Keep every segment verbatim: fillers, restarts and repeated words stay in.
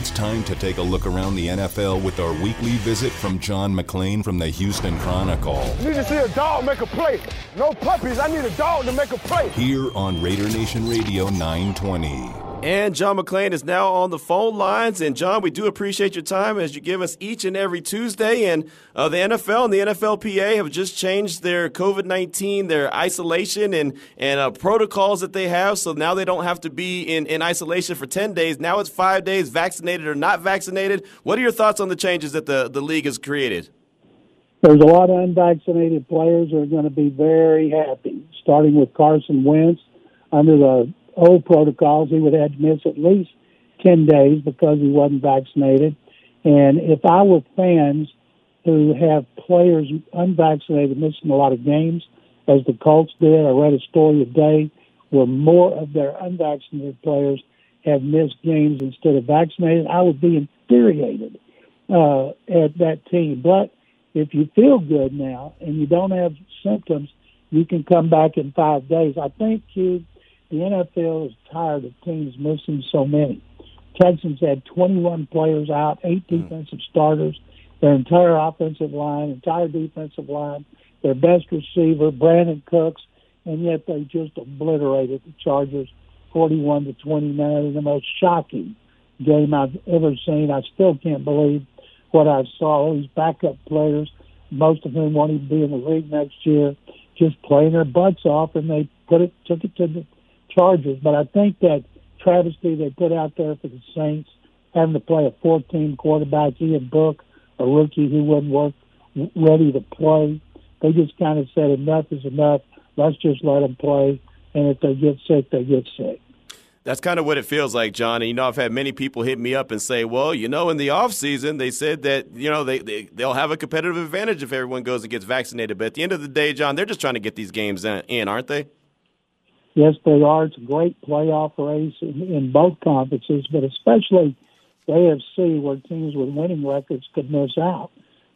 It's time to take a look around the N F L with our weekly visit from John McClain from the Houston Chronicle. I need to see a dog make a play. No puppies, I need a dog to make a play. Here on Raider Nation Radio nine twenty. And John McClain is now on the phone lines. And, John, we do appreciate your time as you give us each and every Tuesday. And uh, the N F L and the N F L P A have just changed their COVID nineteen, their isolation and, and uh, protocols that they have. So now they don't have to be in, in isolation for ten days. Now it's five days, vaccinated or not vaccinated. What are your thoughts on the changes that the, the league has created? There's a lot of unvaccinated players who are going to be very happy, starting with Carson Wentz under the old protocols. He would have had to miss at least ten days because he wasn't vaccinated. And if I were fans who have players unvaccinated missing a lot of games, as the Colts did, I read a story today where more of their unvaccinated players have missed games instead of vaccinated, I would be infuriated uh, at that team. But if you feel good now and you don't have symptoms, you can come back in five days. I think you... The N F L is tired of teams missing so many. Texans had twenty-one players out, eight defensive starters, their entire offensive line, entire defensive line, their best receiver, Brandon Cooks, and yet they just obliterated the Chargers, forty-one to twenty-nine, the most shocking game I've ever seen. I still can't believe what I saw. All these backup players, most of whom won't even be in the league next year, just playing their butts off, and they put it, took it to the Chargers. But I think that travesty they put out there for the Saints, having to play a four-team quarterback, Ian Book, a rookie who wasn't work, ready to play. They just kind of said enough is enough. Let's just let them play. And if they get sick, they get sick. That's kind of what it feels like, John. And, you know, I've had many people hit me up and say, well, you know, in the offseason, they said that, you know, they, they, they'll have a competitive advantage if everyone goes and gets vaccinated. But at the end of the day, John, they're just trying to get these games in, aren't they? Yes, they are. It's a great playoff race in, in both conferences, but especially the A F C, where teams with winning records could miss out.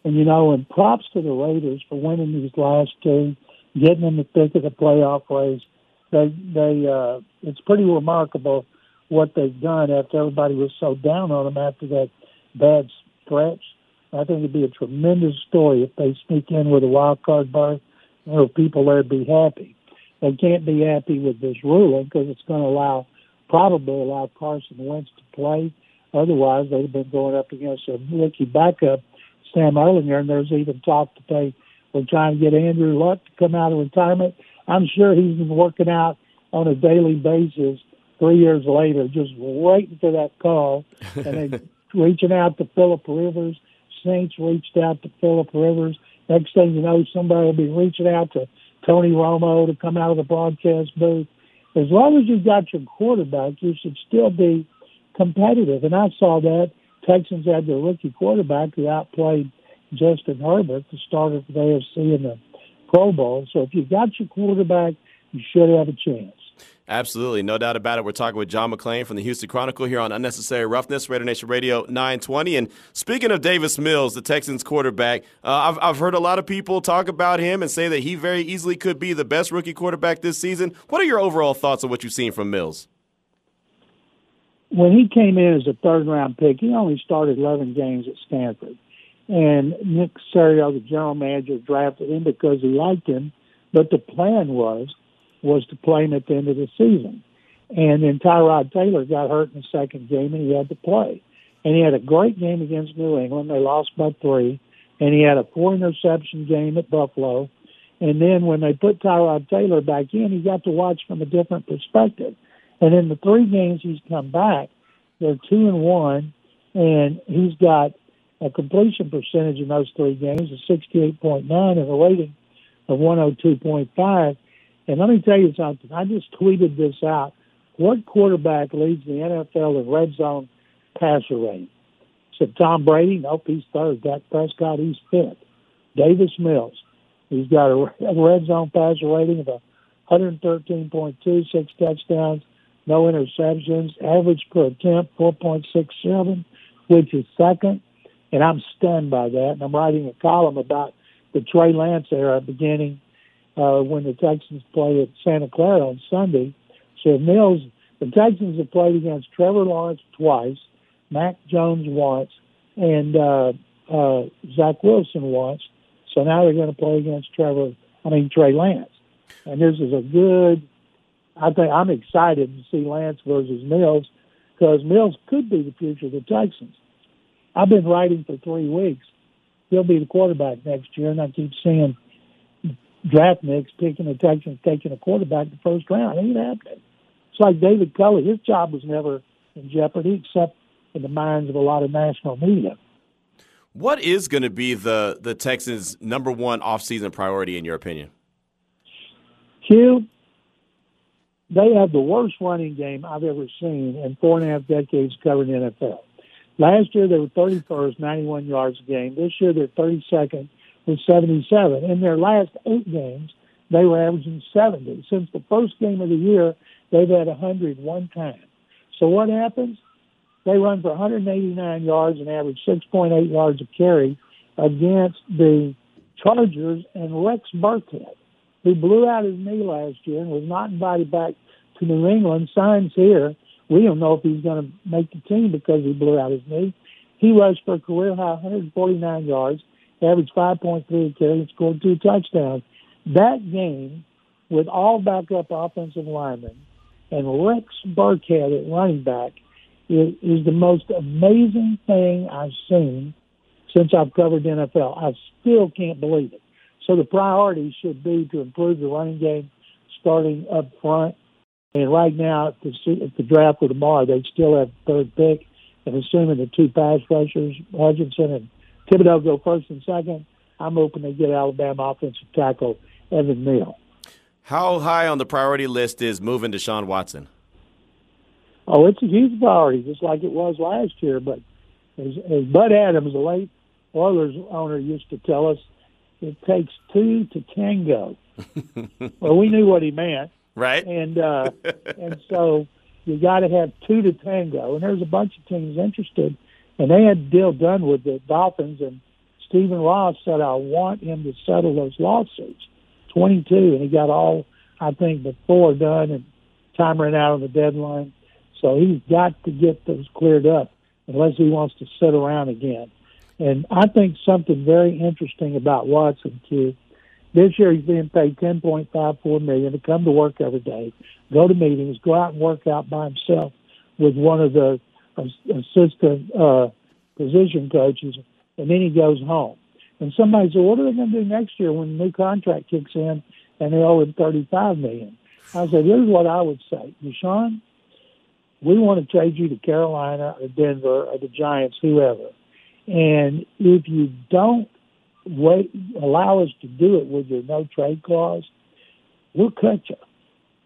And, you know, and props to the Raiders for winning these last two, getting in the thick of the playoff race. They, they, uh, it's pretty remarkable what they've done after everybody was so down on them after that bad stretch. I think it'd be a tremendous story if they sneak in with a wild card berth. You know, people there'd be happy. They can't be happy with this ruling because it's going to allow, probably allow Carson Wentz to play. Otherwise, they'd have been going up against a rookie backup, Sam Olinger, and there's even talk that they were trying to get Andrew Luck to come out of retirement. I'm sure he's been working out on a daily basis three years later, just waiting for that call. And then reaching out to Phillip Rivers. Saints reached out to Phillip Rivers. Next thing you know, somebody will be reaching out to Tony Romo to come out of the broadcast booth. As long as you've got your quarterback, you should still be competitive. And I saw that. Texans had their rookie quarterback who outplayed Justin Herbert, the starter for the A F C in the Pro Bowl. So if you've got your quarterback, you should have a chance. Absolutely. No doubt about it. We're talking with John McClain from the Houston Chronicle here on Unnecessary Roughness, Raider Nation Radio nine twenty. And speaking of Davis Mills, the Texans quarterback, uh, I've, I've heard a lot of people talk about him and say that he very easily could be the best rookie quarterback this season. What are your overall thoughts on what you've seen from Mills? When he came in as a third-round pick, he only started eleven games at Stanford. And Nick Serio, the general manager, drafted him because he liked him. But the plan was was to play him at the end of the season. And then Tyrod Taylor got hurt in the second game, and he had to play. And he had a great game against New England. They lost by three. And he had a four-interception game at Buffalo. And then when they put Tyrod Taylor back in, he got to watch from a different perspective. And in the three games he's come back, they're two and one, and he's got a completion percentage in those three games of sixty-eight point nine and a rating of one oh two point five. And let me tell you something. I just tweeted this out. What quarterback leads the N F L in red zone passer rating? So Tom Brady? Nope, he's third. Dak Prescott? He's fifth. Davis Mills? He's got a red zone passer rating of one thirteen point two, six touchdowns, no interceptions, average per attempt four point six seven, which is second. And I'm stunned by that. And I'm writing a column about the Trey Lance era beginning Uh, when the Texans play at Santa Clara on Sunday. So Mills, the Texans have played against Trevor Lawrence twice, Mac Jones wants, and uh, uh, Zach Wilson wants. So now they're going to play against Trevor. I mean Trey Lance, and this is a good. I think I'm excited to see Lance versus Mills, because Mills could be the future of the Texans. I've been writing for three weeks. He'll be the quarterback next year, and I keep seeing draft nicks picking the Texans, taking a quarterback the first round. It ain't happening. It's like David Culley. His job was never in jeopardy, except in the minds of a lot of national media. What is going to be the, the Texans' number one offseason priority, in your opinion? Q, they have the worst running game I've ever seen in four and a half decades covering the N F L. Last year, they were thirty-first, ninety-one yards a game. This year, they're thirty-second with seventy-seven. In their last eight games, they were averaging seventy. Since the first game of the year, they've had one hundred one time. So what happens? They run for one hundred eighty-nine yards and average six point eight yards a carry against the Chargers and Rex Burkhead, who blew out his knee last year and was not invited back to New England. Signs here. We don't know if he's going to make the team because he blew out his knee. He rushed for a career-high one hundred forty-nine yards, averaged five point three carries, and scored two touchdowns. That game, with all backup offensive linemen and Rex Burkhead at running back, is, is the most amazing thing I've seen since I've covered the N F L. I still can't believe it. So the priority should be to improve the running game starting up front. And right now, if the draft were tomorrow, they'd still have third pick. And assuming the two pass rushers, Hutchinson and Thibodeau, go first and second, I'm hoping they get Alabama offensive tackle Evan Neal. How high on the priority list is moving Deshaun Watson? Oh, it's a huge priority, just like it was last year. But as, as Bud Adams, the late Oilers owner, used to tell us, it takes two to tango. Well, we knew what he meant. Right, and uh, and so you got to have two to tango, and there's a bunch of teams interested, and they had a deal done with the Dolphins, and Stephen Ross said, "I want him to settle those lawsuits, twenty-two," and he got all, I think, but four done, and time ran out on the deadline, so he's got to get those cleared up unless he wants to sit around again. And I think something very interesting about Watson, too. This year he's being paid ten point five four million dollars to come to work every day, go to meetings, go out and work out by himself with one of the assistant uh, position coaches, and then he goes home. And somebody said, what are they going to do next year when the new contract kicks in and they owe him thirty-five million dollars? I said, here's what I would say. Deshaun, we want to trade you to Carolina or Denver or the Giants, whoever. And if you don't Wait, allow us to do it with your no trade clause, we'll cut you.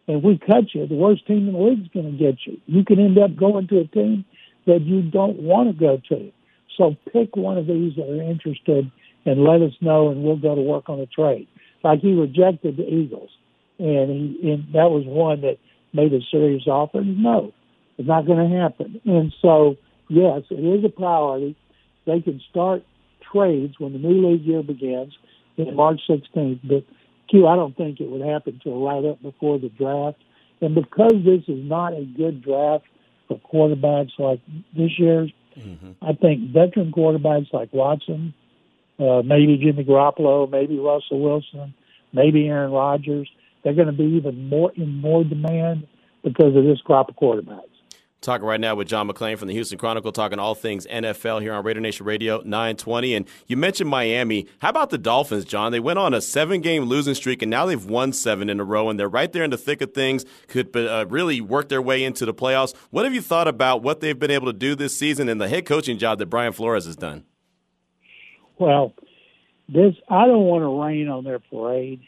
And if we cut you, the worst team in the league is going to get you. You can end up going to a team that you don't want to go to. So pick one of these that are interested and let us know, and we'll go to work on a trade. Like he rejected the Eagles, and, he, and that was one that made a serious offer. No, it's not going to happen. And so, yes, it is a priority. They can start trades when the new league year begins in March sixteenth. But, Q, I don't think it would happen till right up before the draft. And because this is not a good draft for quarterbacks like this year's, mm-hmm. I think veteran quarterbacks like Watson, uh, maybe Jimmy Garoppolo, maybe Russell Wilson, maybe Aaron Rodgers, they're going to be even more in more demand because of this crop of quarterbacks. Talking right now with John McClain from the Houston Chronicle, talking all things N F L here on Raider Nation Radio nine twenty. And you mentioned Miami. How about the Dolphins, John? They went on a seven-game losing streak, and now they've won seven in a row, and they're right there in the thick of things, could uh, really work their way into the playoffs. What have you thought about what they've been able to do this season and the head coaching job that Brian Flores has done? Well, this I don't want to rain on their parade,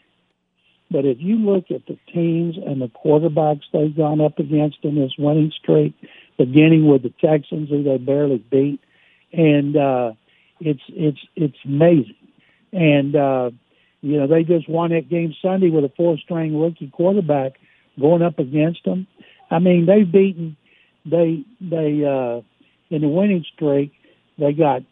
but if you look at the teams and the quarterbacks they've gone up against in this winning streak, beginning with the Texans, who they barely beat, and uh, it's it's it's amazing. And uh, you know, they just won that game Sunday with a four-string rookie quarterback going up against them. I mean, they've beaten they they uh, in the winning streak. They got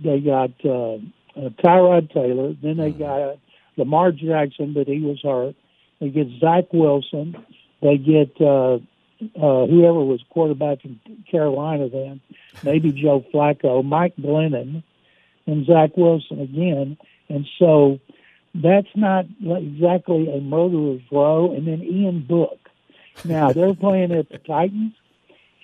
they got uh, uh, Tyrod Taylor. Then they got. Uh, Lamar Jackson, but he was hurt. They get Zach Wilson. They get uh, uh, whoever was quarterback in Carolina then, maybe Joe Flacco, Mike Glennon, and Zach Wilson again. And so that's not exactly a murderer's row. And then Ian Book. Now, they're playing at the Titans,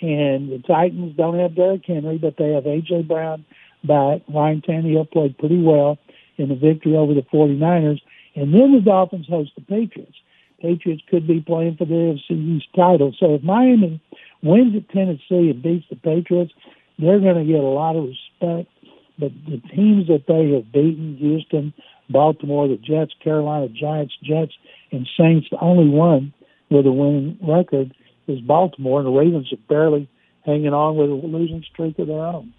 and the Titans don't have Derrick Henry, but they have A J. Brown back. Ryan Tannehill played pretty well in the victory over the 49ers. And then the Dolphins host the Patriots. Patriots could be playing for the A F C East title. So if Miami wins at Tennessee and beats the Patriots, they're going to get a lot of respect. But the teams that they have beaten, Houston, Baltimore, the Jets, Carolina, Giants, Jets, and Saints, the only one with a winning record is Baltimore, and the Ravens are barely hanging on with a losing streak of their own.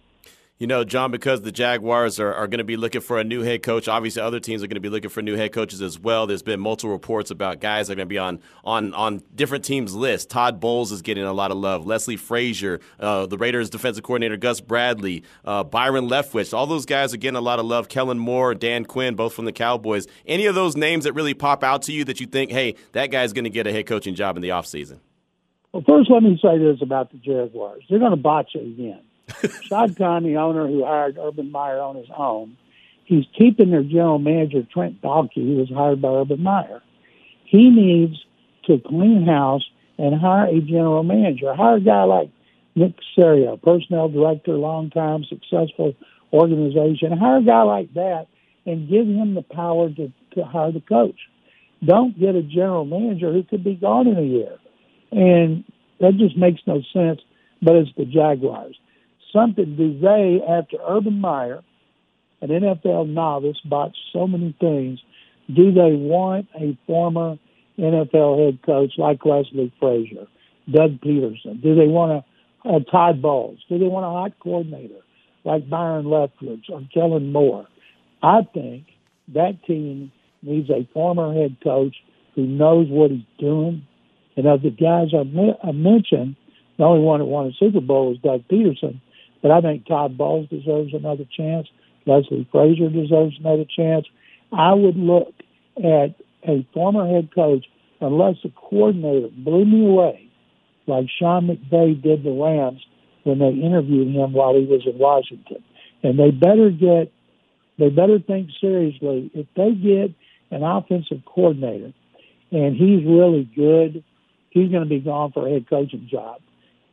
You know, John, because the Jaguars are, are going to be looking for a new head coach, obviously other teams are going to be looking for new head coaches as well. There's been multiple reports about guys that are going to be on on, on different teams' lists. Todd Bowles is getting a lot of love. Leslie Frazier, uh, the Raiders defensive coordinator Gus Bradley, uh, Byron Leftwich, all those guys are getting a lot of love. Kellen Moore, Dan Quinn, both from the Cowboys. Any of those names that really pop out to you that you think, hey, that guy's going to get a head coaching job in the offseason? Well, first let me say this about the Jaguars. They're going to botch it again. Shad Khan, the owner who hired Urban Meyer on his own, he's keeping their general manager, Trent Baalke, who was hired by Urban Meyer. He needs to clean house and hire a general manager. Hire a guy like Nick Caserio, personnel director, long-time successful organization. Hire a guy like that and give him the power to, to hire the coach. Don't get a general manager who could be gone in a year. And that just makes no sense, but it's the Jaguars. Something do they, after Urban Meyer, an N F L novice, botched so many things, do they want a former N F L head coach like Leslie Frazier, Doug Peterson? Do they want a, a Todd Bowles? Do they want a hot coordinator like Byron Leftwich or Kellen Moore? I think that team needs a former head coach who knows what he's doing. And of the guys I mentioned, the only one that won a Super Bowl was Doug Peterson. But I think Todd Bowles deserves another chance. Leslie Frazier deserves another chance. I would look at a former head coach, unless the coordinator blew me away, like Sean McVay did the Rams when they interviewed him while he was in Washington. And they better get, they better think seriously. If they get an offensive coordinator and he's really good, he's going to be gone for a head coaching job.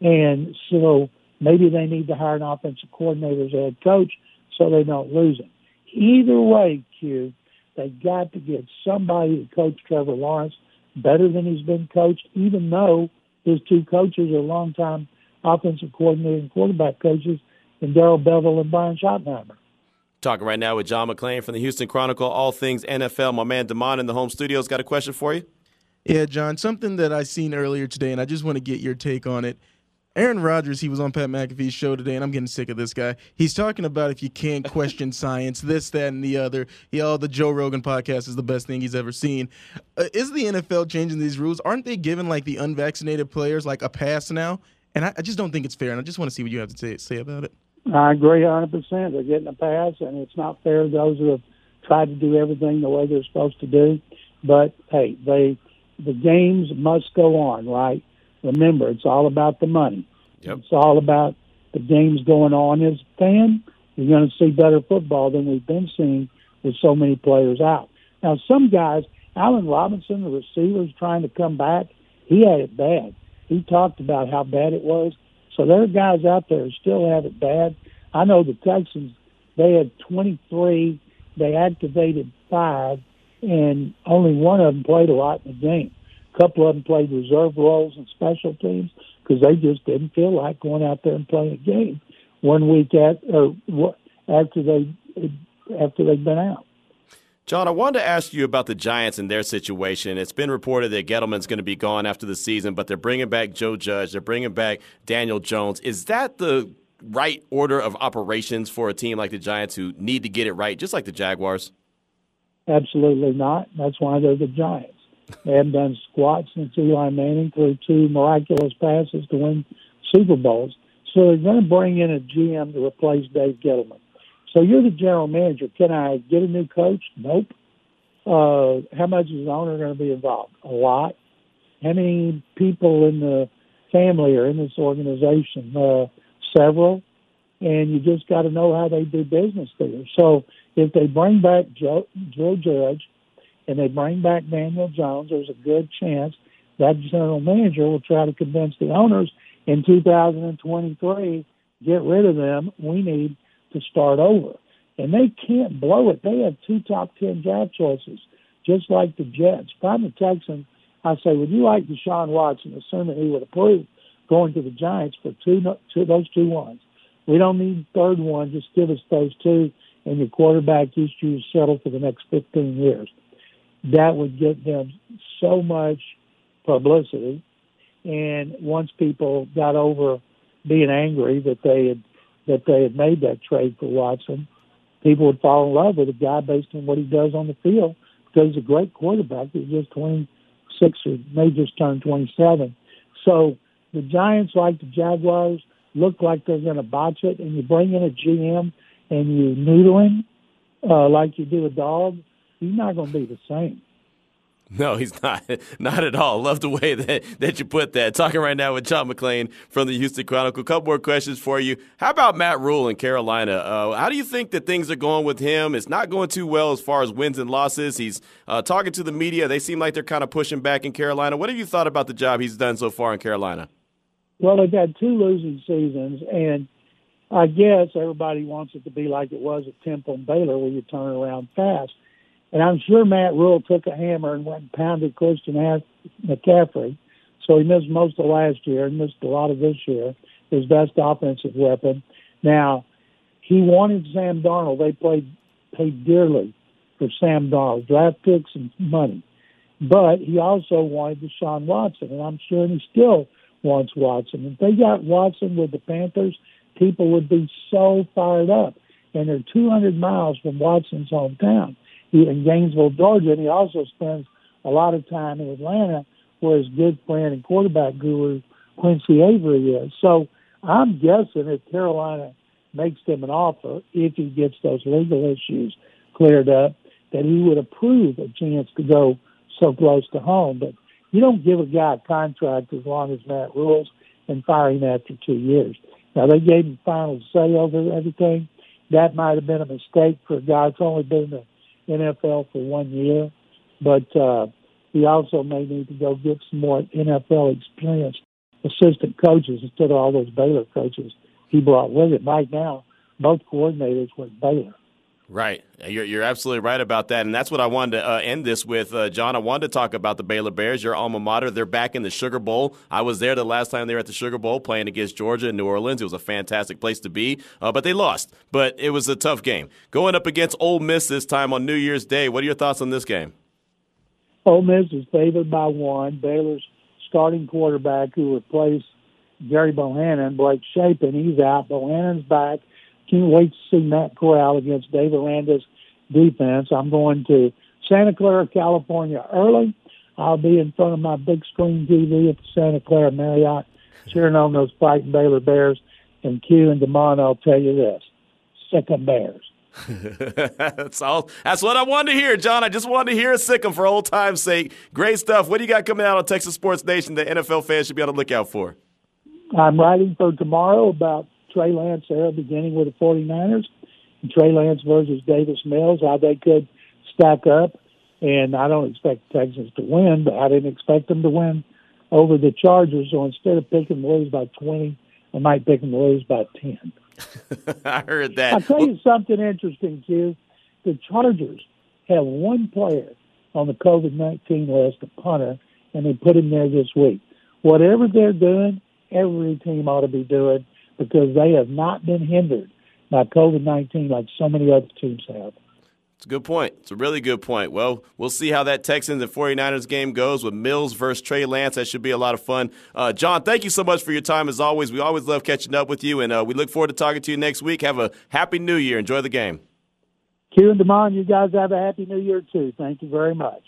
And so maybe they need to hire an offensive coordinator as a head coach so they don't lose him. Either way, Q, they got to get somebody to coach Trevor Lawrence better than he's been coached, even though his two coaches are longtime offensive coordinator and quarterback coaches in Darrell Bevell and Brian Schottenheimer. Talking right now with John McClain from the Houston Chronicle, all things N F L. My man Damon in the home studio's got a question for you. Yeah, John, something that I seen earlier today, and I just want to get your take on it. Aaron Rodgers, he was on Pat McAfee's show today, and I'm getting sick of this guy. He's talking about if you can't question science, this, that, and the other. Yeah, all the Joe Rogan podcast is the best thing he's ever seen. Uh, is the N F L changing these rules? Aren't they giving, like, the unvaccinated players, like, a pass now? And I, I just don't think it's fair, and I just want to see what you have to say, say about it. I agree one hundred percent. They're getting a pass, and it's not fair to those who have tried to do everything the way they're supposed to do. But, hey, they the games must go on, right? Remember, it's all about the money. Yep. It's all about the games going on. As a fan, you're going to see better football than we've been seeing with so many players out. Now, some guys, Allen Robinson, the receiver, is trying to come back. He had it bad. He talked about how bad it was. So there are guys out there who still have it bad. I know the Texans, they had twenty-three. They activated five, and only one of them played a lot in the game. A couple of them played reserve roles and special teams because they just didn't feel like going out there and playing a game one week at, or after, they, after they've been out. John, I wanted to ask you about the Giants and their situation. It's been reported that Gettleman's going to be gone after the season, but they're bringing back Joe Judge. They're bringing back Daniel Jones. Is that the right order of operations for a team like the Giants who need to get it right, just like the Jaguars? Absolutely not. That's why they're the Giants. They haven't done squats since Eli Manning threw two miraculous passes to win Super Bowls. So they're going to bring in a G M to replace Dave Gettleman. So you're the general manager. Can I get a new coach? Nope. Uh, how much is the owner going to be involved? A lot. How many people in the family or in this organization, uh, several, and you just got to know how they do business there. So if they bring back Joe, Joe Judge and they bring back Daniel Jones, there's a good chance that general manager will try to convince the owners in two thousand twenty-three, get rid of them. We need to start over. And they can't blow it. They have two top ten draft choices, just like the Jets. If I'm the Texans, I say, would you like Deshaun Watson, assuming he would approve, going to the Giants for two, two those two ones? We don't need third one. Just give us those two, and your quarterback issues settle for the next fifteen years. That would get them so much publicity. And once people got over being angry that they had that they had made that trade for Watson, people would fall in love with a guy based on what he does on the field, because he's a great quarterback. He's just twenty-six or may just turn twenty-seven. So the Giants, like the Jaguars, look like they're going to botch it, and you bring in a G M and you noodle him uh, like you do a dog, he's not going to be the same. No, he's not. Not at all. Love the way that, that you put that. Talking right now with John McClain from the Houston Chronicle. A couple more questions for you. How about Matt Rhule in Carolina? Uh, how do you think that things are going with him? It's not going too well as far as wins and losses. He's uh, talking to the media. They seem like they're kind of pushing back in Carolina. What have you thought about the job he's done so far in Carolina? Well, they've had two losing seasons, and I guess everybody wants it to be like it was at Temple and Baylor, where you turn around fast. And I'm sure Matt Rhule took a hammer and went and pounded Christian McCaffrey. So he missed most of last year and missed a lot of this year, his best offensive weapon. Now, he wanted Sam Darnold. They played, paid dearly for Sam Darnold, draft picks and money. But he also wanted Deshaun Watson, and I'm sure he still wants Watson. If they got Watson with the Panthers, people would be so fired up. And they're two hundred miles from Watson's hometown in Gainesville, Georgia, and he also spends a lot of time in Atlanta, where his good friend and quarterback guru Quincy Avery is. So I'm guessing if Carolina makes him an offer, if he gets those legal issues cleared up, that he would approve a chance to go so close to home. But you don't give a guy a contract as long as Matt Rule's and fire him after two years. Now, they gave him final say over everything. That might have been a mistake for a guy that's only been in the N F L for one year, but uh, he also may need to go get some more N F L experience, assistant coaches instead of all those Baylor coaches he brought with him. Right now, both coordinators were Baylor. Right. You're, you're absolutely right about that, and that's what I wanted to uh, end this with. Uh, John, I wanted to talk about the Baylor Bears, your alma mater. They're back in the Sugar Bowl. I was there the last time they were at the Sugar Bowl playing against Georgia in New Orleans. It was a fantastic place to be, uh, but they lost. But it was a tough game. Going up against Ole Miss this time on New Year's Day, what are your thoughts on this game? Ole Miss is favored by one. Baylor's starting quarterback, who replaced Gary Bohannon, Blake Shapen, he's out. Bohannon's back. Can't wait to see Matt Corral against Dave Aranda's defense. I'm going to Santa Clara, California early. I'll be in front of my big screen T V at the Santa Clara Marriott cheering on those fighting Baylor Bears. And Q and DeMond, I'll tell you this, sick 'em Bears. that's, all, that's what I wanted to hear, John. I just wanted to hear a sick 'em for old time's sake. Great stuff. What do you got coming out on Texas Sports Nation that N F L fans should be on the lookout for? I'm writing for tomorrow about Trey Lance era, beginning with the 49ers, and Trey Lance versus Davis Mills, how they could stack up. And I don't expect the Texans to win, but I didn't expect them to win over the Chargers. So instead of picking to lose by twenty, I might pick them to lose by ten. I heard that. I'll tell you something interesting, Q. The Chargers have one player on the COVID nineteen list, a punter, and they put him there this week. Whatever they're doing, every team ought to be doing, because they have not been hindered by COVID nineteen like so many other teams have. It's a good point. It's a really good point. Well, we'll see how that Texans and 49ers game goes with Mills versus Trey Lance. That should be a lot of fun. Uh, John, thank you so much for your time as always. We always love catching up with you, and uh, we look forward to talking to you next week. Have a happy new year. Enjoy the game. Q and DeMond, you guys have a happy new year too. Thank you very much.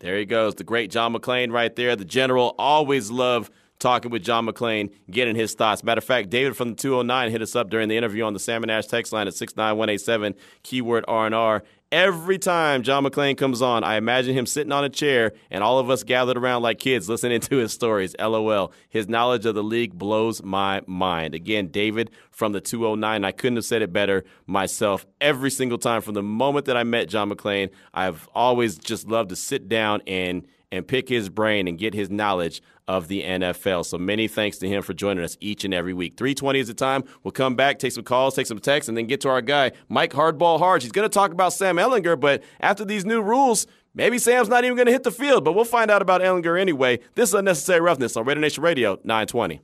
There he goes, the great John McClain right there. The general, always love talking with John McClain, getting his thoughts. Matter of fact, David from the two oh nine hit us up during the interview on the Salmon Ash text line at six nine one eight seven, keyword R and R, Every time John McClain comes on, I imagine him sitting on a chair and all of us gathered around like kids listening to his stories. LOL. His knowledge of the league blows my mind. Again, David from the two oh nine. I couldn't have said it better myself. Every single time from the moment that I met John McClain, I've always just loved to sit down and and pick his brain and get his knowledge of the N F L. So many thanks to him for joining us each and every week. three twenty is the time. We'll come back, take some calls, take some texts, and then get to our guy, Mike Hardball Hard. He's going to talk about Sam Olinger, but after these new rules, maybe Sam's not even going to hit the field, but we'll find out about Olinger anyway. This is Unnecessary Roughness on Raider Nation Radio nine twenty.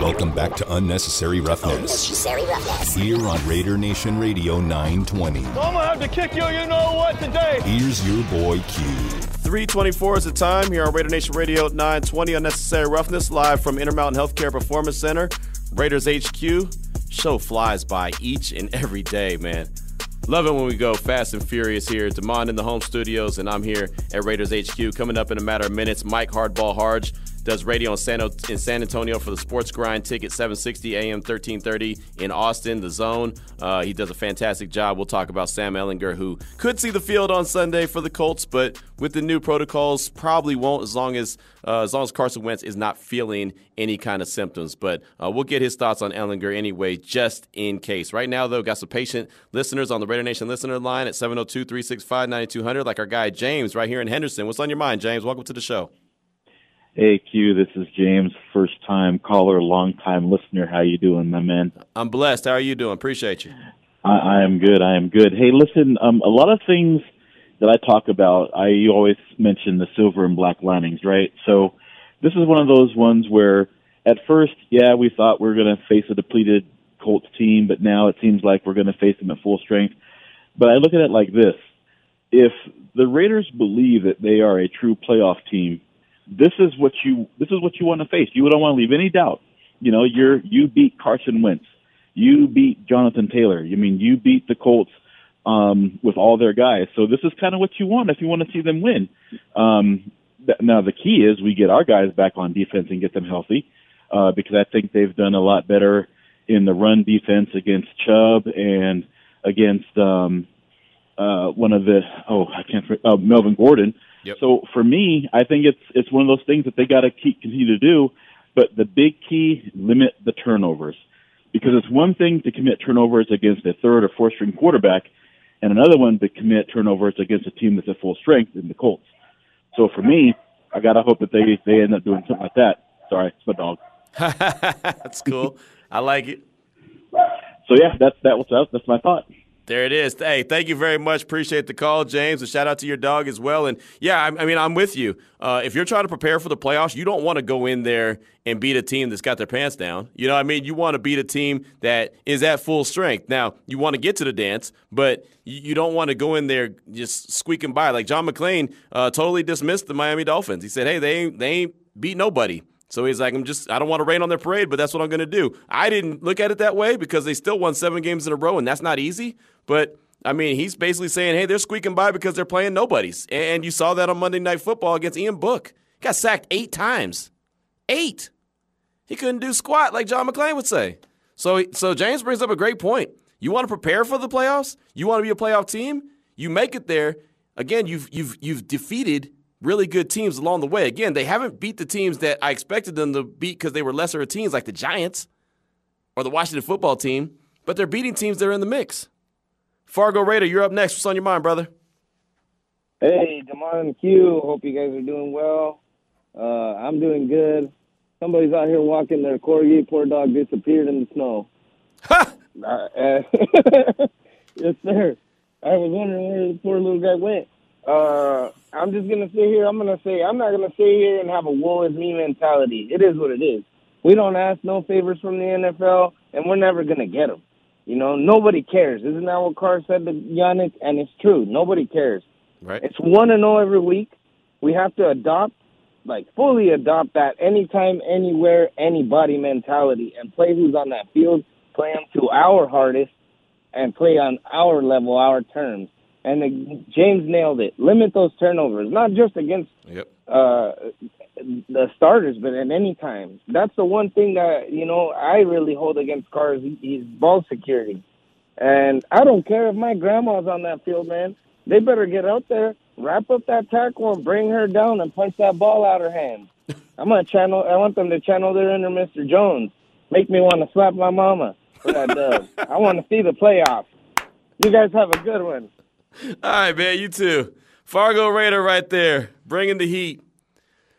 Welcome back to Unnecessary Roughness. Unnecessary Roughness. Here on Raider Nation Radio nine twenty. I'm going to have to kick you, you know what, today. Here's your boy Q. three twenty-four is the time here on Raider Nation Radio nine twenty. Unnecessary Roughness live from Intermountain Healthcare Performance Center, Raiders H Q. Show flies by each and every day, man. Love it when we go fast and furious here. Demond in the home studios, and I'm here at Raiders H Q. Coming up in a matter of minutes, Mike Hardball Harge does radio in San, o- in San Antonio for the Sports Grind ticket, seven sixty a.m., thirteen thirty in Austin, The Zone. Uh, he does a fantastic job. We'll talk about Sam Olinger, who could see the field on Sunday for the Colts, but with the new protocols, probably won't as long as uh, as long as Carson Wentz is not feeling any kind of symptoms. But uh, we'll get his thoughts on Olinger anyway, just in case. Right now, though, got some patient listeners on the Raider Nation listener line at seven oh two, three six five, nine two hundred, like our guy James right here in Henderson. What's on your mind, James? Welcome to the show. Hey, Q, this is James, first-time caller, long-time listener. How you doing, my man? I'm blessed. How are you doing? Appreciate you. I, I am good. I am good. Hey, listen, um, a lot of things that I talk about, I you always mention the silver and black linings, right? So this is one of those ones where at first, yeah, we thought we were going to face a depleted Colts team, but now it seems like we're going to face them at full strength. But I look at it like this. If the Raiders believe that they are a true playoff team, This is what you this is what you want to face. You don't want to leave any doubt. You know, you're you beat Carson Wentz. You beat Jonathan Taylor. You I mean you beat the Colts um, with all their guys. So this is kind of what you want if you want to see them win. Um, th- now the key is we get our guys back on defense and get them healthy uh, because I think they've done a lot better in the run defense against Chubb and against um, uh, one of the oh I can't uh, Melvin Gordon. Yep. So for me, I think it's it's one of those things that they got to keep continue to do. But the big key, limit the turnovers, because it's one thing to commit turnovers against a third or fourth string quarterback, and another one to commit turnovers against a team that's at full strength in the Colts. So for me, I gotta hope that they they end up doing something like that. Sorry, it's my dog. That's cool. I like it. So yeah, that's that was that's my thought. There it is. Hey, thank you very much. Appreciate the call, James. A shout-out to your dog as well. And, yeah, I, I mean, I'm with you. Uh, if you're trying to prepare for the playoffs, you don't want to go in there and beat a team that's got their pants down. You know what I mean? You want to beat a team that is at full strength. Now, you want to get to the dance, but you, you don't want to go in there just squeaking by. Like John McClain uh, totally dismissed the Miami Dolphins. He said, hey, they ain't, they ain't beat nobody. So he's like, I'm just, I don't want to rain on their parade, but that's what I'm going to do. I didn't look at it that way because they still won seven games in a row, and that's not easy. But, I mean, he's basically saying, hey, they're squeaking by because they're playing nobodies. And you saw that on Monday Night Football against Ian Book. He got sacked eight times. Eight. He couldn't do squat like John McClain would say. So, so James brings up a great point. You want to prepare for the playoffs? You want to be a playoff team? You make it there. Again, you've you've you've defeated really good teams along the way. Again, they haven't beat the teams that I expected them to beat because they were lesser teams like the Giants or the Washington football team, but they're beating teams that are in the mix. Fargo Raider, you're up next. What's on your mind, brother? Hey, Damon Q. Hope you guys are doing well. Uh, I'm doing good. Somebody's out here walking their corgi. Poor dog disappeared in the snow. Ha! Uh, uh, yes, sir. I was wondering where the poor little guy went. Uh, I'm just going to sit here. I'm going to say, I'm not going to sit here and have a woe is me mentality. It is what it is. We don't ask no favors from the N F L, and we're never going to get them. You know, nobody cares. Isn't that what Carr said to Yannick? And it's true. Nobody cares. Right. It's one and oh every week. We have to adopt, like fully adopt that anytime, anywhere, anybody mentality and play who's on that field, play them to our hardest, and play on our level, our terms. And the, James nailed it. Limit those turnovers, not just against yep. uh, the starters, but at any time. That's the one thing that, you know, I really hold against Carr is he's ball security. And I don't care if my grandma's on that field, man. They better get out there, wrap up that tackle, and bring her down and punch that ball out her hand. I'm gonna channel. I want them to channel their inner Mister Jones. Make me want to slap my mama for that dub. I want to see the playoffs. You guys have a good one. All right, man. You too. Fargo Raider right there, bringing the heat.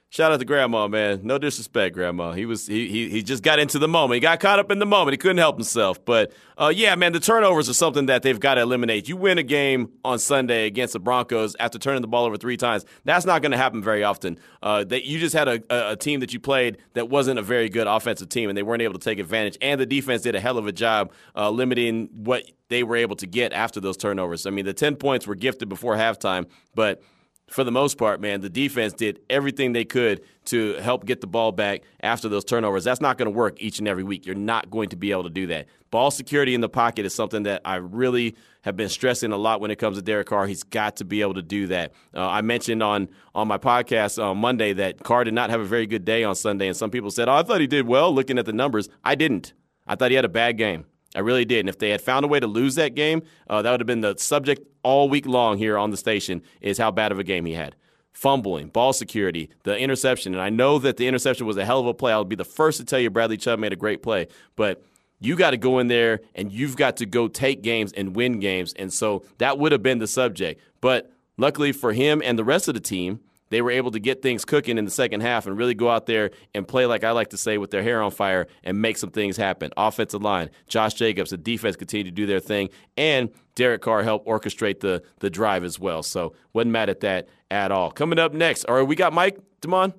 Shout out to Grandma, man. No disrespect, Grandma. He was he he he just got into the moment. He got caught up in the moment. He couldn't help himself. But, uh, yeah, man, the turnovers are something that they've got to eliminate. You win a game on Sunday against the Broncos after turning the ball over three times. That's not going to happen very often. Uh, that you just had a, a, a team that you played that wasn't a very good offensive team, and they weren't able to take advantage. And the defense did a hell of a job uh, limiting what they were able to get after those turnovers. I mean, the ten points were gifted before halftime, but – for the most part, man, the defense did everything they could to help get the ball back after those turnovers. That's not going to work each and every week. You're not going to be able to do that. Ball security in the pocket is something that I really have been stressing a lot when it comes to Derek Carr. He's got to be able to do that. Uh, I mentioned on, on my podcast on Monday that Carr did not have a very good day on Sunday, and some people said, oh, I thought he did well looking at the numbers. I didn't. I thought he had a bad game. I really did. And if they had found a way to lose that game, uh, that would have been the subject all week long here on the station is how bad of a game he had. Fumbling, ball security, the interception. And I know that the interception was a hell of a play. I'll be the first to tell you Bradley Chubb made a great play. But you got to go in there and you've got to go take games and win games. And so that would have been the subject. But luckily for him and the rest of the team, they were able to get things cooking in the second half and really go out there and play, like I like to say, with their hair on fire and make some things happen. Offensive line, Josh Jacobs, the defense continued to do their thing, and Derek Carr helped orchestrate the the drive as well. So wasn't mad at that at all. Coming up next, all right, we got Mike Damon.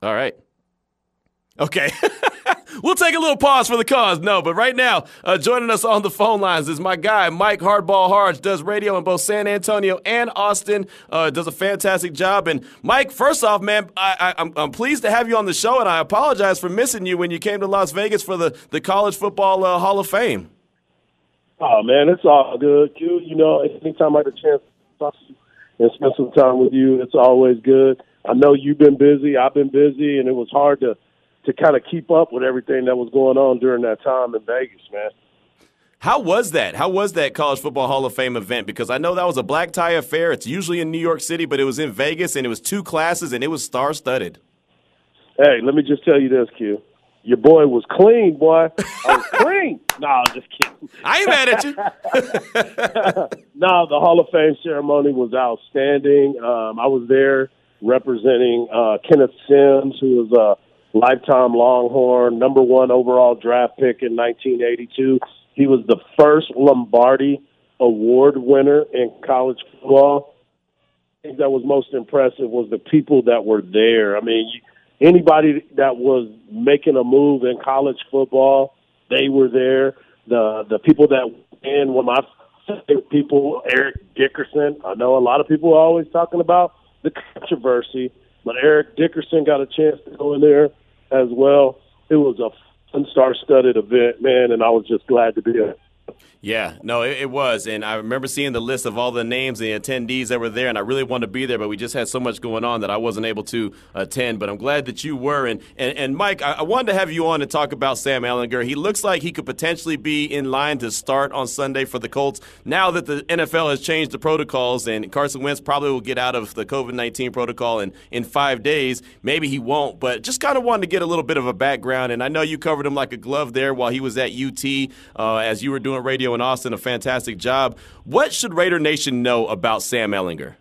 All right. Okay. We'll take a little pause for the cause. No, but right now, uh, joining us on the phone lines is my guy, Mike Hardball Harge, does radio in both San Antonio and Austin, uh, does a fantastic job. And, Mike, first off, man, I, I, I'm, I'm pleased to have you on the show, and I apologize for missing you when you came to Las Vegas for the, the College Football uh, Hall of Fame. Oh, man, it's all good. You, you know, anytime I get a chance to talk to you and spend some time with you, it's always good. I know you've been busy. I've been busy, and it was hard to – to kind of keep up with everything that was going on during that time in Vegas, man. How was that? How was that College Football Hall of Fame event? Because I know that was a black tie affair. It's usually in New York City, but it was in Vegas, and it was two classes, and it was star-studded. Hey, let me just tell you this, Q. Your boy was clean, boy. I was clean. No, I'm just kidding. I ain't mad at you. No, the Hall of Fame ceremony was outstanding. Um, I was there representing uh, Kenneth Sims, who was a uh, lifetime Longhorn, number one overall draft pick in nineteen eighty-two. He was the first Lombardi Award winner in college football. I think that was most impressive was the people that were there. I mean, anybody that was making a move in college football, they were there. The the people that were in, one of my favorite people, Eric Dickerson. I know a lot of people are always talking about the controversy, but Eric Dickerson got a chance to go in there as well. It was a fun, star-studded event, man, and I was just glad to be there. Yeah, no, it, it was, and I remember seeing the list of all the names and the attendees that were there, and I really wanted to be there, but we just had so much going on that I wasn't able to attend, but I'm glad that you were. And, and, and Mike, I, I wanted to have you on to talk about Sam Olinger. He looks like he could potentially be in line to start on Sunday for the Colts. Now that the N F L has changed the protocols and Carson Wentz probably will get out of the COVID nineteen protocol in, in five days, maybe he won't, but just kind of wanted to get a little bit of a background, and I know you covered him like a glove there while he was at U T uh, as you were doing radio in Austin, a fantastic job. What should Raider Nation know about Sam Olinger?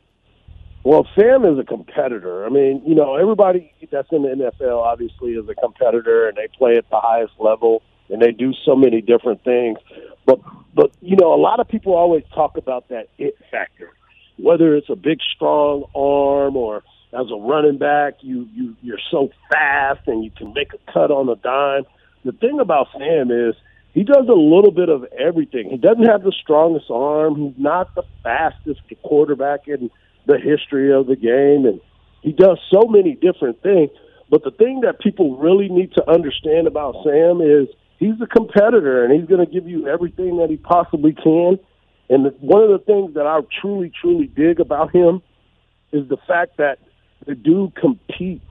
Well, Sam is a competitor. I mean, you know, everybody that's in the N F L obviously is a competitor, and they play at the highest level, and they do so many different things. But, but you know, a lot of people always talk about that it factor, whether it's a big, strong arm or as a running back, you, you, you're so fast and you can make a cut on a dime. The thing about Sam is he does a little bit of everything. He doesn't have the strongest arm. He's not the fastest quarterback in the history of the game. And he does so many different things. But the thing that people really need to understand about Sam is he's a competitor, and he's going to give you everything that he possibly can. And the, one of the things that I truly, truly dig about him is the fact that the dude competes,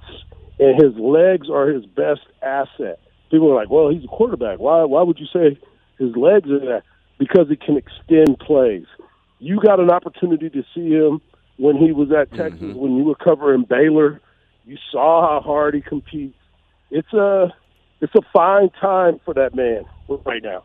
and his legs are his best asset. people are like, well, he's a quarterback. Why Why would you say his legs are that? Because it can extend plays. You got an opportunity to see him when he was at Texas, mm-hmm. when you were covering Baylor. You saw how hard he competes. It's a, it's a fine time for that man right now.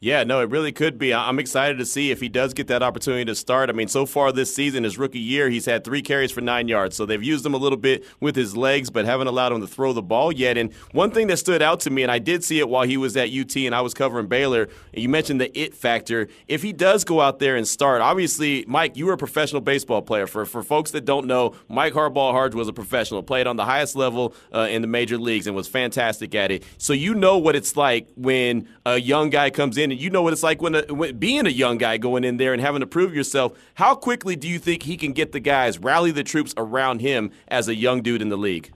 Yeah, no, it really could be. I'm excited to see if he does get that opportunity to start. I mean, so far this season, his rookie year, he's had three carries for nine yards. So they've used him a little bit with his legs, but haven't allowed him to throw the ball yet. And one thing that stood out to me, and I did see it while he was at U T and I was covering Baylor, and you mentioned the it factor. If he does go out there and start, obviously, Mike, you were a professional baseball player. For for folks that don't know, Mike Harbaugh Hardge was a professional, played on the highest level uh, in the major leagues and was fantastic at it. So you know what it's like when a young guy comes in, and you know what it's like when, a, when being a young guy going in there and having to prove yourself. How quickly do you think he can get the guys, rally the troops around him as a young dude in the league?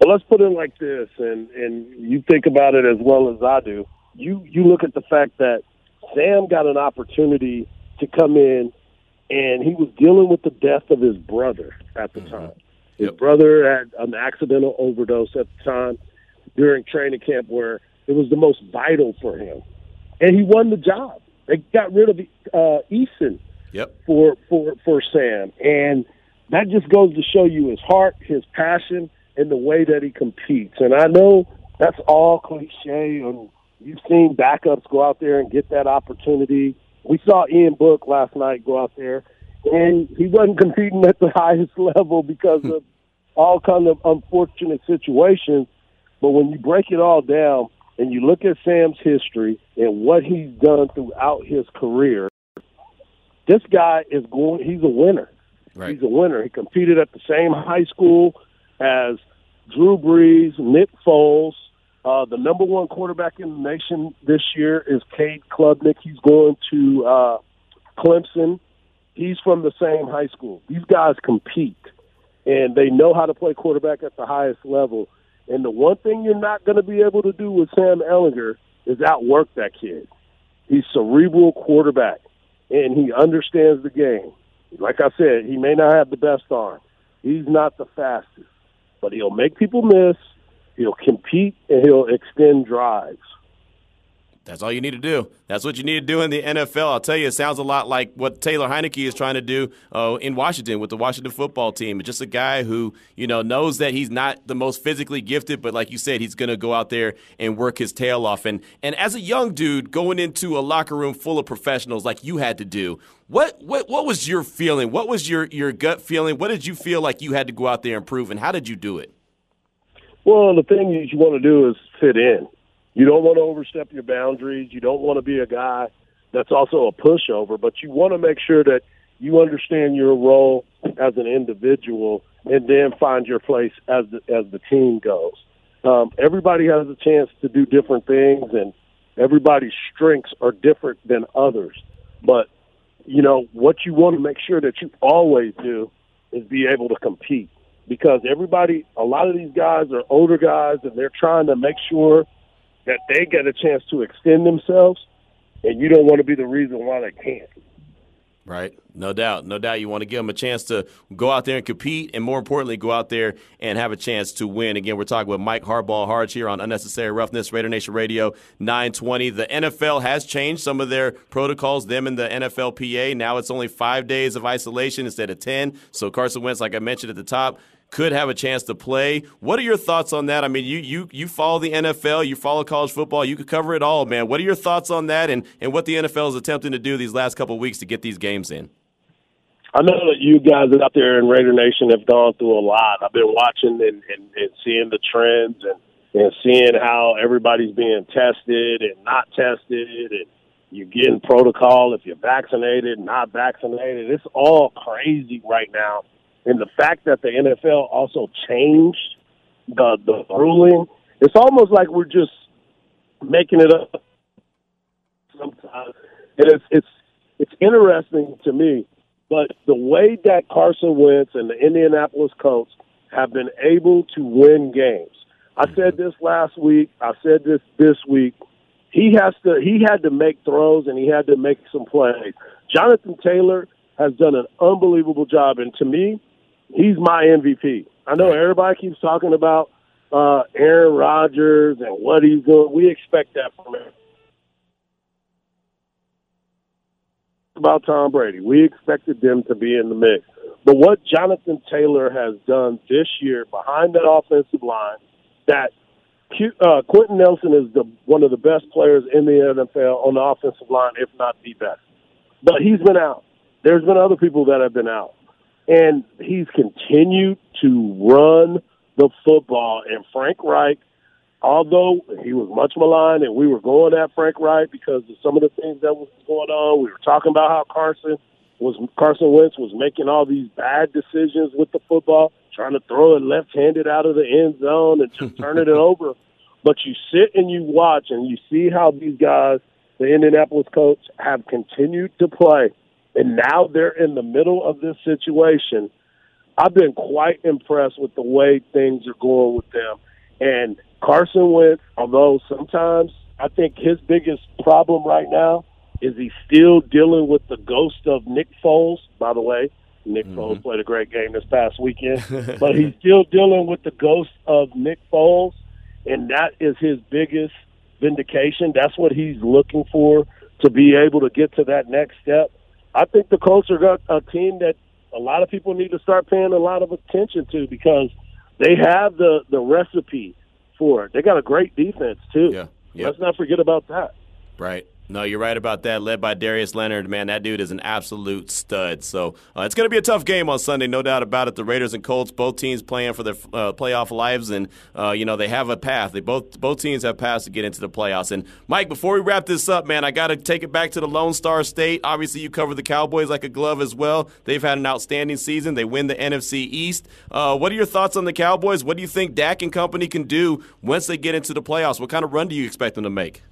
Well, let's put it like this, and, and you think about it as well as I do. You, you look at the fact that Sam got an opportunity to come in, and he was dealing with the death of his brother at the time. His yep. brother had an accidental overdose at the time during training camp where it was the most vital for him. And he won the job. They got rid of uh, Eason yep. for, for for Sam. And that just goes to show you his heart, his passion, and the way that he competes. And I know that's all cliche. And you've seen backups go out there and get that opportunity. We saw Ian Book last night go out there, and he wasn't competing at the highest level because of all kind of unfortunate situations. But when you break it all down, and you look at Sam's history and what he's done throughout his career, this guy is going, he's a winner. Right. He's a winner. He competed at the same high school as Drew Brees, Nick Foles. Uh, the number one quarterback in the nation this year is Cade Klubnik. He's going to uh, Clemson. He's from the same high school. These guys compete, and they know how to play quarterback at the highest level. And the one thing you're not going to be able to do with Sam Olinger is outwork that kid. He's cerebral quarterback, and he understands the game. Like I said, he may not have the best arm. He's not the fastest. But he'll make people miss, he'll compete, and he'll extend drives. That's all you need to do. That's what you need to do in the N F L. I'll tell you, it sounds a lot like what Taylor Heineke is trying to do uh, in Washington with the Washington football team. It's just a guy who, you know, knows that he's not the most physically gifted, but like you said, he's going to go out there and work his tail off. And, and as a young dude going into a locker room full of professionals like you had to do, what what what was your feeling? What was your, your gut feeling? What did you feel like you had to go out there and prove, and how did you do it? Well, the thing that you want to do is fit in. You don't want to overstep your boundaries. You don't want to be a guy that's also a pushover, but you want to make sure that you understand your role as an individual and then find your place as the, as the team goes. Um, everybody has a chance to do different things, and everybody's strengths are different than others. But, you know, what you want to make sure that you always do is be able to compete, because everybody, a lot of these guys are older guys, and they're trying to make sure that they get a chance to extend themselves, and you don't want to be the reason why they can't. Right. No doubt. No doubt you want to give them a chance to go out there and compete, and more importantly, go out there and have a chance to win. Again, we're talking with Mike Harbaugh Hardge here on Unnecessary Roughness, Raider Nation Radio nine twenty. The N F L has changed some of their protocols, them and the N F L P A. Now it's only five days of isolation instead of ten. So Carson Wentz, like I mentioned at the top, could have a chance to play. What are your thoughts on that? I mean, you you you follow the N F L, you follow college football, you could cover it all, man. What are your thoughts on that, and, and what the N F L is attempting to do these last couple of weeks to get these games in? I know that you guys out there in Raider Nation have gone through a lot. I've been watching and, and, and seeing the trends and, and seeing how everybody's being tested and not tested, and you're getting protocol if you're vaccinated, not vaccinated. It's all crazy right now. And the fact that the N F L also changed the, the ruling, it's almost like we're just making it up sometimes. And it's, it's, it's interesting to me, but the way that Carson Wentz and the Indianapolis Colts have been able to win games. I said this last week. I said this this week. He has to, he had to make throws, and he had to make some plays. Jonathan Taylor has done an unbelievable job, and to me, he's my M V P. I know everybody keeps talking about uh, Aaron Rodgers and what he's doing. We expect that from him. About Tom Brady. We expected them to be in the mix. But what Jonathan Taylor has done this year behind that offensive line, that uh, Quentin Nelson is the one of the best players in the N F L on the offensive line, if not the best. But he's been out. There's been other people that have been out. And he's continued to run the football. And Frank Reich, although he was much maligned and we were going at Frank Reich because of some of the things that was going on, we were talking about how Carson was Carson Wentz was making all these bad decisions with the football, trying to throw it left-handed out of the end zone and just turning it over. But you sit and you watch and you see how these guys, the Indianapolis coach, have continued to play. And now they're in the middle of this situation. I've been quite impressed with the way things are going with them. And Carson Wentz, although sometimes I think his biggest problem right now is he's still dealing with the ghost of Nick Foles. By the way, Nick mm-hmm. Foles played a great game this past weekend. But he's still dealing with the ghost of Nick Foles, and that is his biggest vindication. That's what he's looking for, to be able to get to that next step. I think the Colts are a team that a lot of people need to start paying a lot of attention to, because they have the, the recipe for it. They got a great defense, too. Yeah, yeah. Let's not forget about that. Right. No, you're right about that. Led by Darius Leonard, man, that dude is an absolute stud. So uh, it's going to be a tough game on Sunday, no doubt about it. The Raiders and Colts, both teams playing for their uh, playoff lives, and uh, you know they have a path. They both both teams have paths to get into the playoffs. And Mike, before we wrap this up, man, I got to take it back to the Lone Star State. Obviously, you cover the Cowboys like a glove as well. They've had an outstanding season. They win the N F C East. Uh, what are your thoughts on the Cowboys? What do you think Dak and company can do once they get into the playoffs? What kind of run do you expect them to make?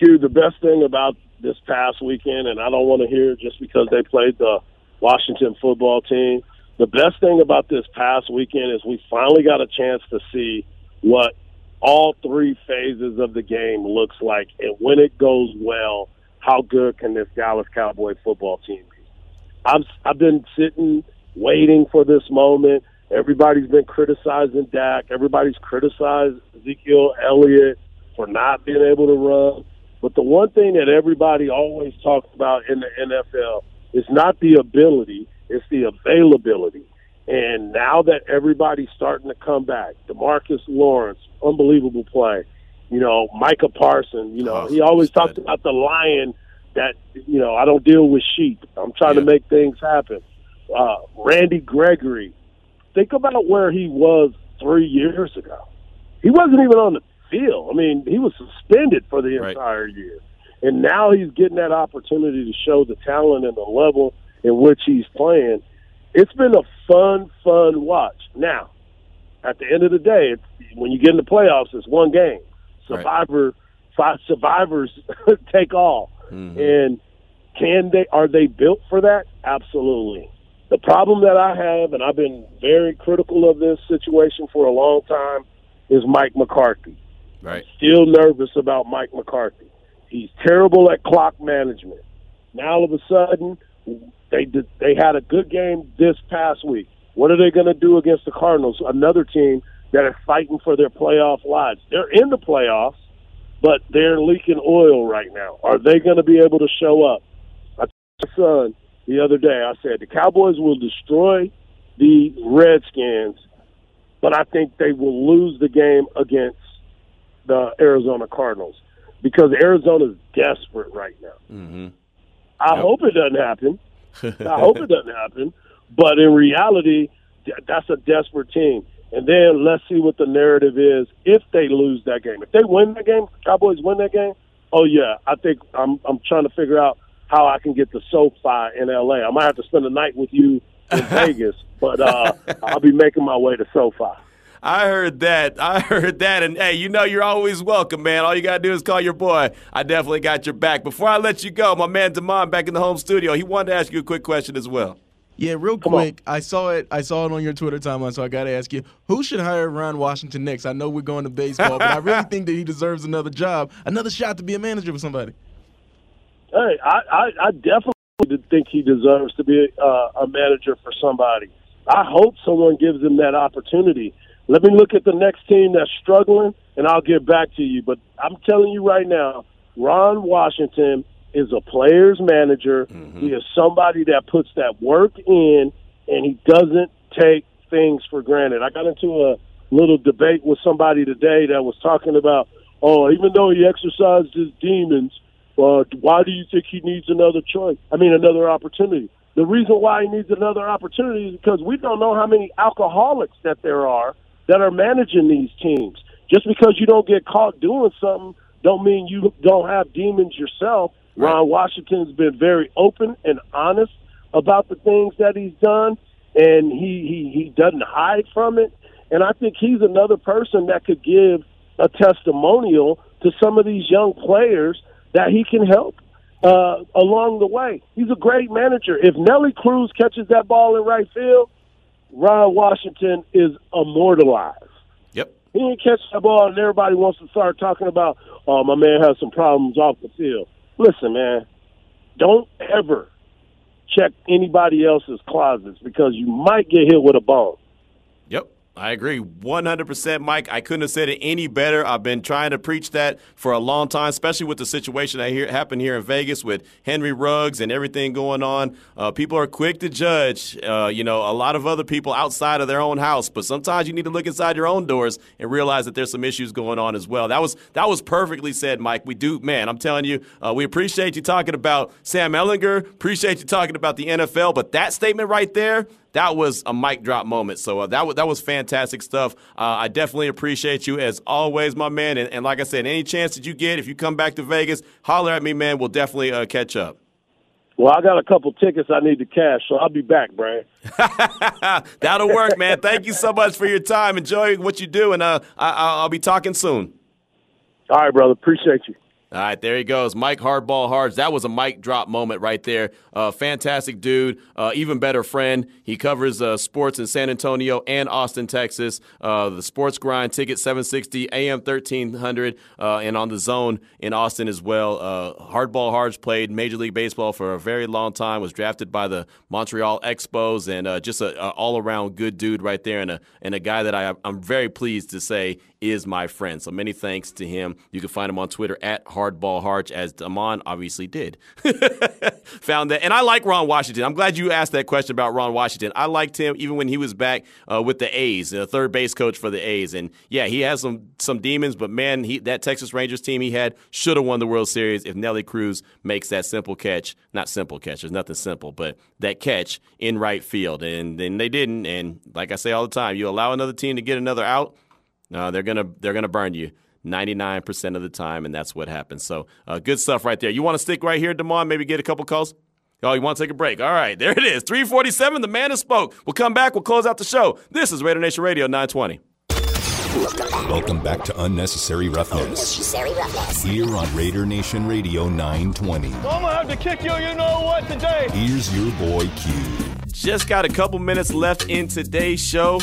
Q, the best thing about this past weekend, and I don't want to hear just because they played the Washington football team, the best thing about this past weekend is we finally got a chance to see what all three phases of the game looks like. And when it goes well, how good can this Dallas Cowboy football team be? I've, I've been sitting, waiting for this moment. Everybody's been criticizing Dak. Everybody's criticized Ezekiel Elliott for not being able to run. But the one thing that everybody always talks about in the N F L is not the ability, it's the availability. And now that everybody's starting to come back, DeMarcus Lawrence, unbelievable play. You know, Micah Parsons, you know, oh, he always talks about the lion that, you know, I don't deal with sheep. I'm trying yeah. to make things happen. Uh, Randy Gregory, think about where he was three years ago. He wasn't even on the field. I mean, he was suspended for the entire right. year. And now he's getting that opportunity to show the talent and the level in which he's playing. It's been a fun, fun watch. Now, at the end of the day, it's, when you get in the playoffs, it's one game. Survivor, right. five survivors take all. Mm-hmm. And can they? Are they built for that? Absolutely. The problem that I have, and I've been very critical of this situation for a long time, is Mike McCarthy. Right. Still nervous about Mike McCarthy. He's terrible at clock management. Now all of a sudden, they did, they had a good game this past week. What are they going to do against the Cardinals, another team that is fighting for their playoff lives? They're in the playoffs, but they're leaking oil right now. Are they going to be able to show up? I told my son the other day, I said, the Cowboys will destroy the Redskins, but I think they will lose the game against the Arizona Cardinals, because Arizona's desperate right now. Mm-hmm. I yep. hope it doesn't happen. I hope it doesn't happen. But in reality, that's a desperate team. And then let's see what the narrative is if they lose that game. If they win that game, Cowboys win that game, oh, yeah, I think I'm I'm trying to figure out how I can get the SoFi in L A. I might have to spend the night with you in Vegas, but uh, I'll be making my way to SoFi. I heard that. I heard that. And, hey, you know you're always welcome, man. All you got to do is call your boy. I definitely got your back. Before I let you go, my man Damon back in the home studio, he wanted to ask you a quick question as well. Yeah, real Come quick. On. I saw it I saw it on your Twitter timeline, so I got to ask you, who should hire Ron Washington next? I know we're going to baseball, but I really think that he deserves another job, another shot to be a manager for somebody. Hey, I, I, I definitely think he deserves to be a, uh, a manager for somebody. I hope someone gives him that opportunity. Let me look at the next team that's struggling, and I'll get back to you. But I'm telling you right now, Ron Washington is a player's manager. Mm-hmm. He is somebody that puts that work in, and he doesn't take things for granted. I got into a little debate with somebody today that was talking about, oh, even though he exercised his demons, uh, why do you think he needs another choice? I mean, another opportunity. The reason why he needs another opportunity is because we don't know how many alcoholics that there are that are managing these teams. Just because you don't get caught doing something don't mean you don't have demons yourself. Right. Ron Washington's been very open and honest about the things that he's done, and he, he, he doesn't hide from it. And I think he's another person that could give a testimonial to some of these young players that he can help uh, along the way. He's a great manager. If Nelly Cruz catches that ball in right field, Ron Washington is immortalized. Yep. He didn't catch that ball, and everybody wants to start talking about, oh, my man has some problems off the field. Listen, man, don't ever check anybody else's closets because you might get hit with a bone. Yep. I agree one hundred percent, Mike. I couldn't have said it any better. I've been trying to preach that for a long time, especially with the situation that here, happened here in Vegas with Henry Ruggs and everything going on. Uh, people are quick to judge, uh, you know, a lot of other people outside of their own house. But sometimes you need to look inside your own doors and realize that there's some issues going on as well. That was that was perfectly said, Mike. We do, man, I'm telling you, uh, we appreciate you talking about Sam Ehlinger. Appreciate you talking about the N F L. But that statement right there, that was a mic drop moment. So uh, that, w- that was fantastic stuff. Uh, I definitely appreciate you as always, my man. And, and like I said, any chance that you get, if you come back to Vegas, holler at me, man. We'll definitely uh, catch up. Well, I got a couple tickets I need to cash, so I'll be back, Brian. That'll work, man. Thank you so much for your time. Enjoy what you do, and uh, I- I'll be talking soon. All right, brother. Appreciate you. All right, there he goes. Mike Hardball Hards. That was a mic drop moment right there. Uh, fantastic dude, uh, even better friend. He covers uh, sports in San Antonio and Austin, Texas. Uh, the Sports Grind, Ticket seven sixty, A M thirteen hundred, uh, and on The Zone in Austin as well. Uh, Hardball Hards played Major League Baseball for a very long time, was drafted by the Montreal Expos, and uh, just an all-around good dude right there, and a, and a guy that I, I'm very pleased to say is my friend. So many thanks to him. You can find him on Twitter at Hardball Harch, as Damon obviously did. Found that. And I like Ron Washington. I'm glad you asked that question about Ron Washington. I liked him even when he was back uh, with the A's, the third base coach for the A's. And, yeah, he has some some demons, but, man, he, that Texas Rangers team he had should have won the World Series if Nelly Cruz makes that simple catch. Not simple catch. There's nothing simple, but that catch in right field. And then they didn't. And like I say all the time, you allow another team to get another out, Uh, they're gonna they're gonna burn you ninety-nine percent of the time, and that's what happens. So uh, good stuff right there. You want to stick right here, Damon? Maybe get a couple calls? Oh, you want to take a break? All right, there it is. three forty-seven, the man who spoke. We'll come back. We'll close out the show. This is Raider Nation Radio nine twenty. Welcome back to Unnecessary Roughness. Unnecessary Roughness. Here on Raider Nation Radio nine twenty. I'm going to have to kick you, you know what, today. Here's your boy Q. Just got a couple minutes left in today's show.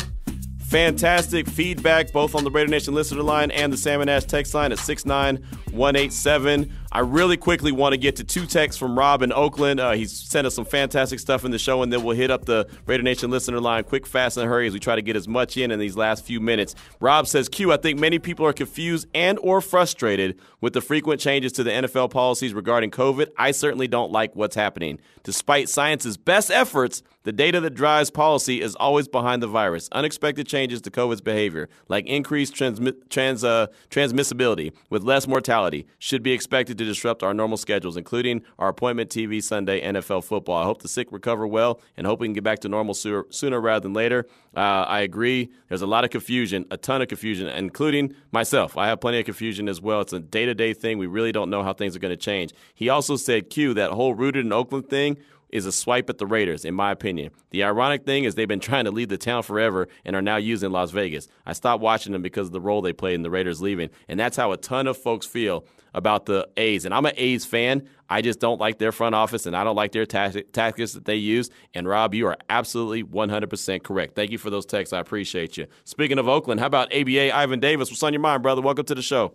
Fantastic feedback, both on the Raider Nation listener line and the Salmon Ash text line at six nine one eight seven. I really quickly want to get to two texts from Rob in Oakland. Uh, he's sent us some fantastic stuff in the show, and then we'll hit up the Raider Nation listener line quick, fast, and hurry as we try to get as much in in these last few minutes. Rob says, Q, I think many people are confused and or frustrated with the frequent changes to the N F L policies regarding COVID. I certainly don't like what's happening. Despite science's best efforts, the data that drives policy is always behind the virus. Unexpected changes to COVID's behavior, like increased transmi- trans, uh, transmissibility with less mortality, should be expected to disrupt our normal schedules, including our appointment T V Sunday N F L football. I hope the sick recover well and hope we can get back to normal sooner, sooner rather than later. Uh, I agree. There's a lot of confusion, a ton of confusion, including myself. I have plenty of confusion as well. It's a day-to-day thing. We really don't know how things are going to change. He also said, Q, that whole rooted in Oakland thing is a swipe at the Raiders, in my opinion. The ironic thing is they've been trying to leave the town forever and are now using Las Vegas. I stopped watching them because of the role they played in the Raiders leaving, and that's how a ton of folks feel about the A's. And I'm an A's fan. I just don't like their front office, and I don't like their tactics that they use. And, Rob, you are absolutely one hundred percent correct. Thank you for those texts. I appreciate you. Speaking of Oakland, how about A B A Ivan Davis? What's on your mind, brother? Welcome to the show.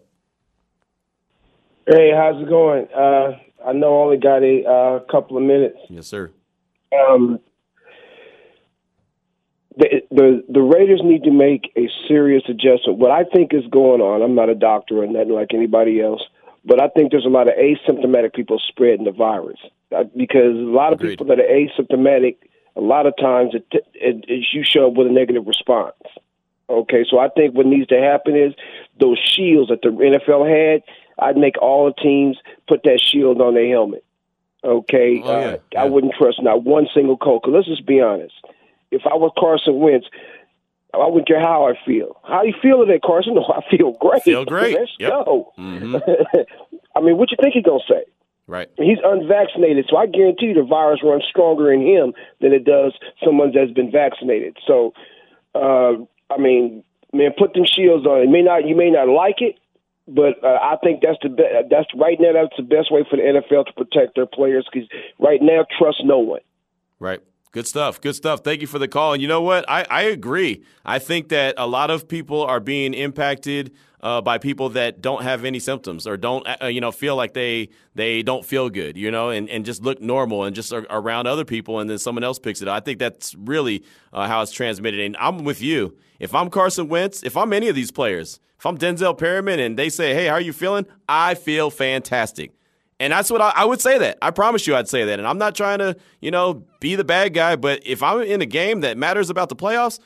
Hey, how's it going? Uh I know I only got a uh, couple of minutes. Yes, sir. Um, The, the the Raiders need to make a serious adjustment. What I think is going on, I'm not a doctor or nothing like anybody else, but I think there's a lot of asymptomatic people spreading the virus because a lot of Agreed. people that are asymptomatic, a lot of times it, it, it, you show up with a negative response. Okay, so I think what needs to happen is those shields that the N F L had, I'd make all the teams put that shield on their helmet. Okay, oh, yeah, uh, yeah. I wouldn't trust not one single coach. Let's just be honest. If I was Carson Wentz, I wouldn't care how I feel. How you feel today, Carson? No, I feel great. Feel great. Let's yep. go. Mm-hmm. I mean, what you think he's going to say? Right. He's unvaccinated, so I guarantee you the virus runs stronger in him than it does someone that's been vaccinated. So, uh, I mean, man, put them shields on. It may not, you may not like it, but uh, I think that's the be- that's right now that's the best way for the N F L to protect their players because right now, trust no one. Right. Good stuff. Good stuff. Thank you for the call. And you know what? I, I agree. I think that a lot of people are being impacted uh, by people that don't have any symptoms or don't, uh, you know, feel like they they don't feel good, you know, and, and just look normal and just are around other people and then someone else picks it up. I think that's really uh, how it's transmitted. And I'm with you. If I'm Carson Wentz, if I'm any of these players, if I'm Denzel Perryman and they say, hey, how are you feeling? I feel fantastic. And that's what I, I would say that. I promise you I'd say that. And I'm not trying to, you know, be the bad guy. But if I'm in a game that matters about the playoffs,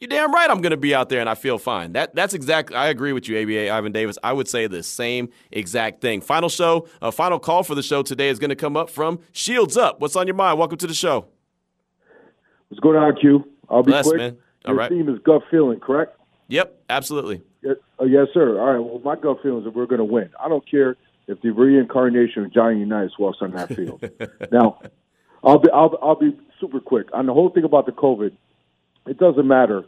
you're damn right I'm going to be out there and I feel fine. That That's exactly – I agree with you, A B A Ivan Davis. I would say the same exact thing. Final show, uh, final call for the show today is going to come up from Shields Up. What's on your mind? Welcome to the show. What's going on, Q? I'll be Bless, quick. Man. All your right. Your theme is gut feeling, correct? Yep, absolutely. Yes, uh, yes, sir. All right, well, my gut feeling is that we're going to win. I don't care – if the reincarnation of Johnny Unitas walks on that field. Now, I'll be I'll, I'll be super quick on the whole thing about the COVID. It doesn't matter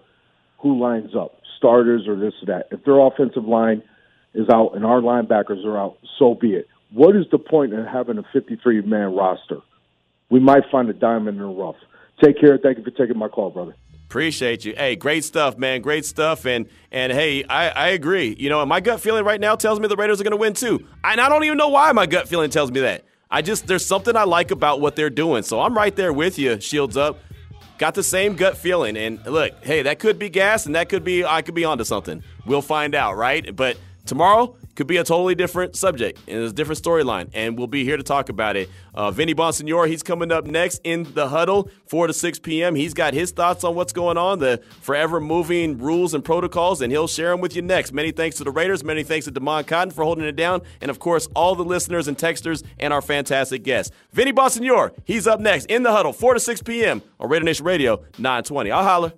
who lines up, starters or this or that. If their offensive line is out and our linebackers are out, so be it. What is the point of having a fifty-three man roster? We might find a diamond in the rough. Take care. Thank you for taking my call, brother. Appreciate you. Hey, great stuff, man. Great stuff. And, and hey, I, I agree. You know, and my gut feeling right now tells me the Raiders are going to win too. And I don't even know why my gut feeling tells me that. I just, there's something I like about what they're doing. So I'm right there with you, Shields Up. Got the same gut feeling. And look, hey, that could be gas and that could be, I could be onto something. We'll find out, right? But tomorrow could be a totally different subject and a different storyline, and we'll be here to talk about it. Uh, Vinny Bonsignor, he's coming up next in the huddle, four to six p.m. He's got his thoughts on what's going on, the forever moving rules and protocols, and he'll share them with you next. Many thanks to the Raiders. Many thanks to Damon Cotton for holding it down, and, of course, all the listeners and texters and our fantastic guests. Vinny Bonsignor, he's up next in the huddle, four to six p.m. on Raider Nation Radio nine twenty. I'll holler.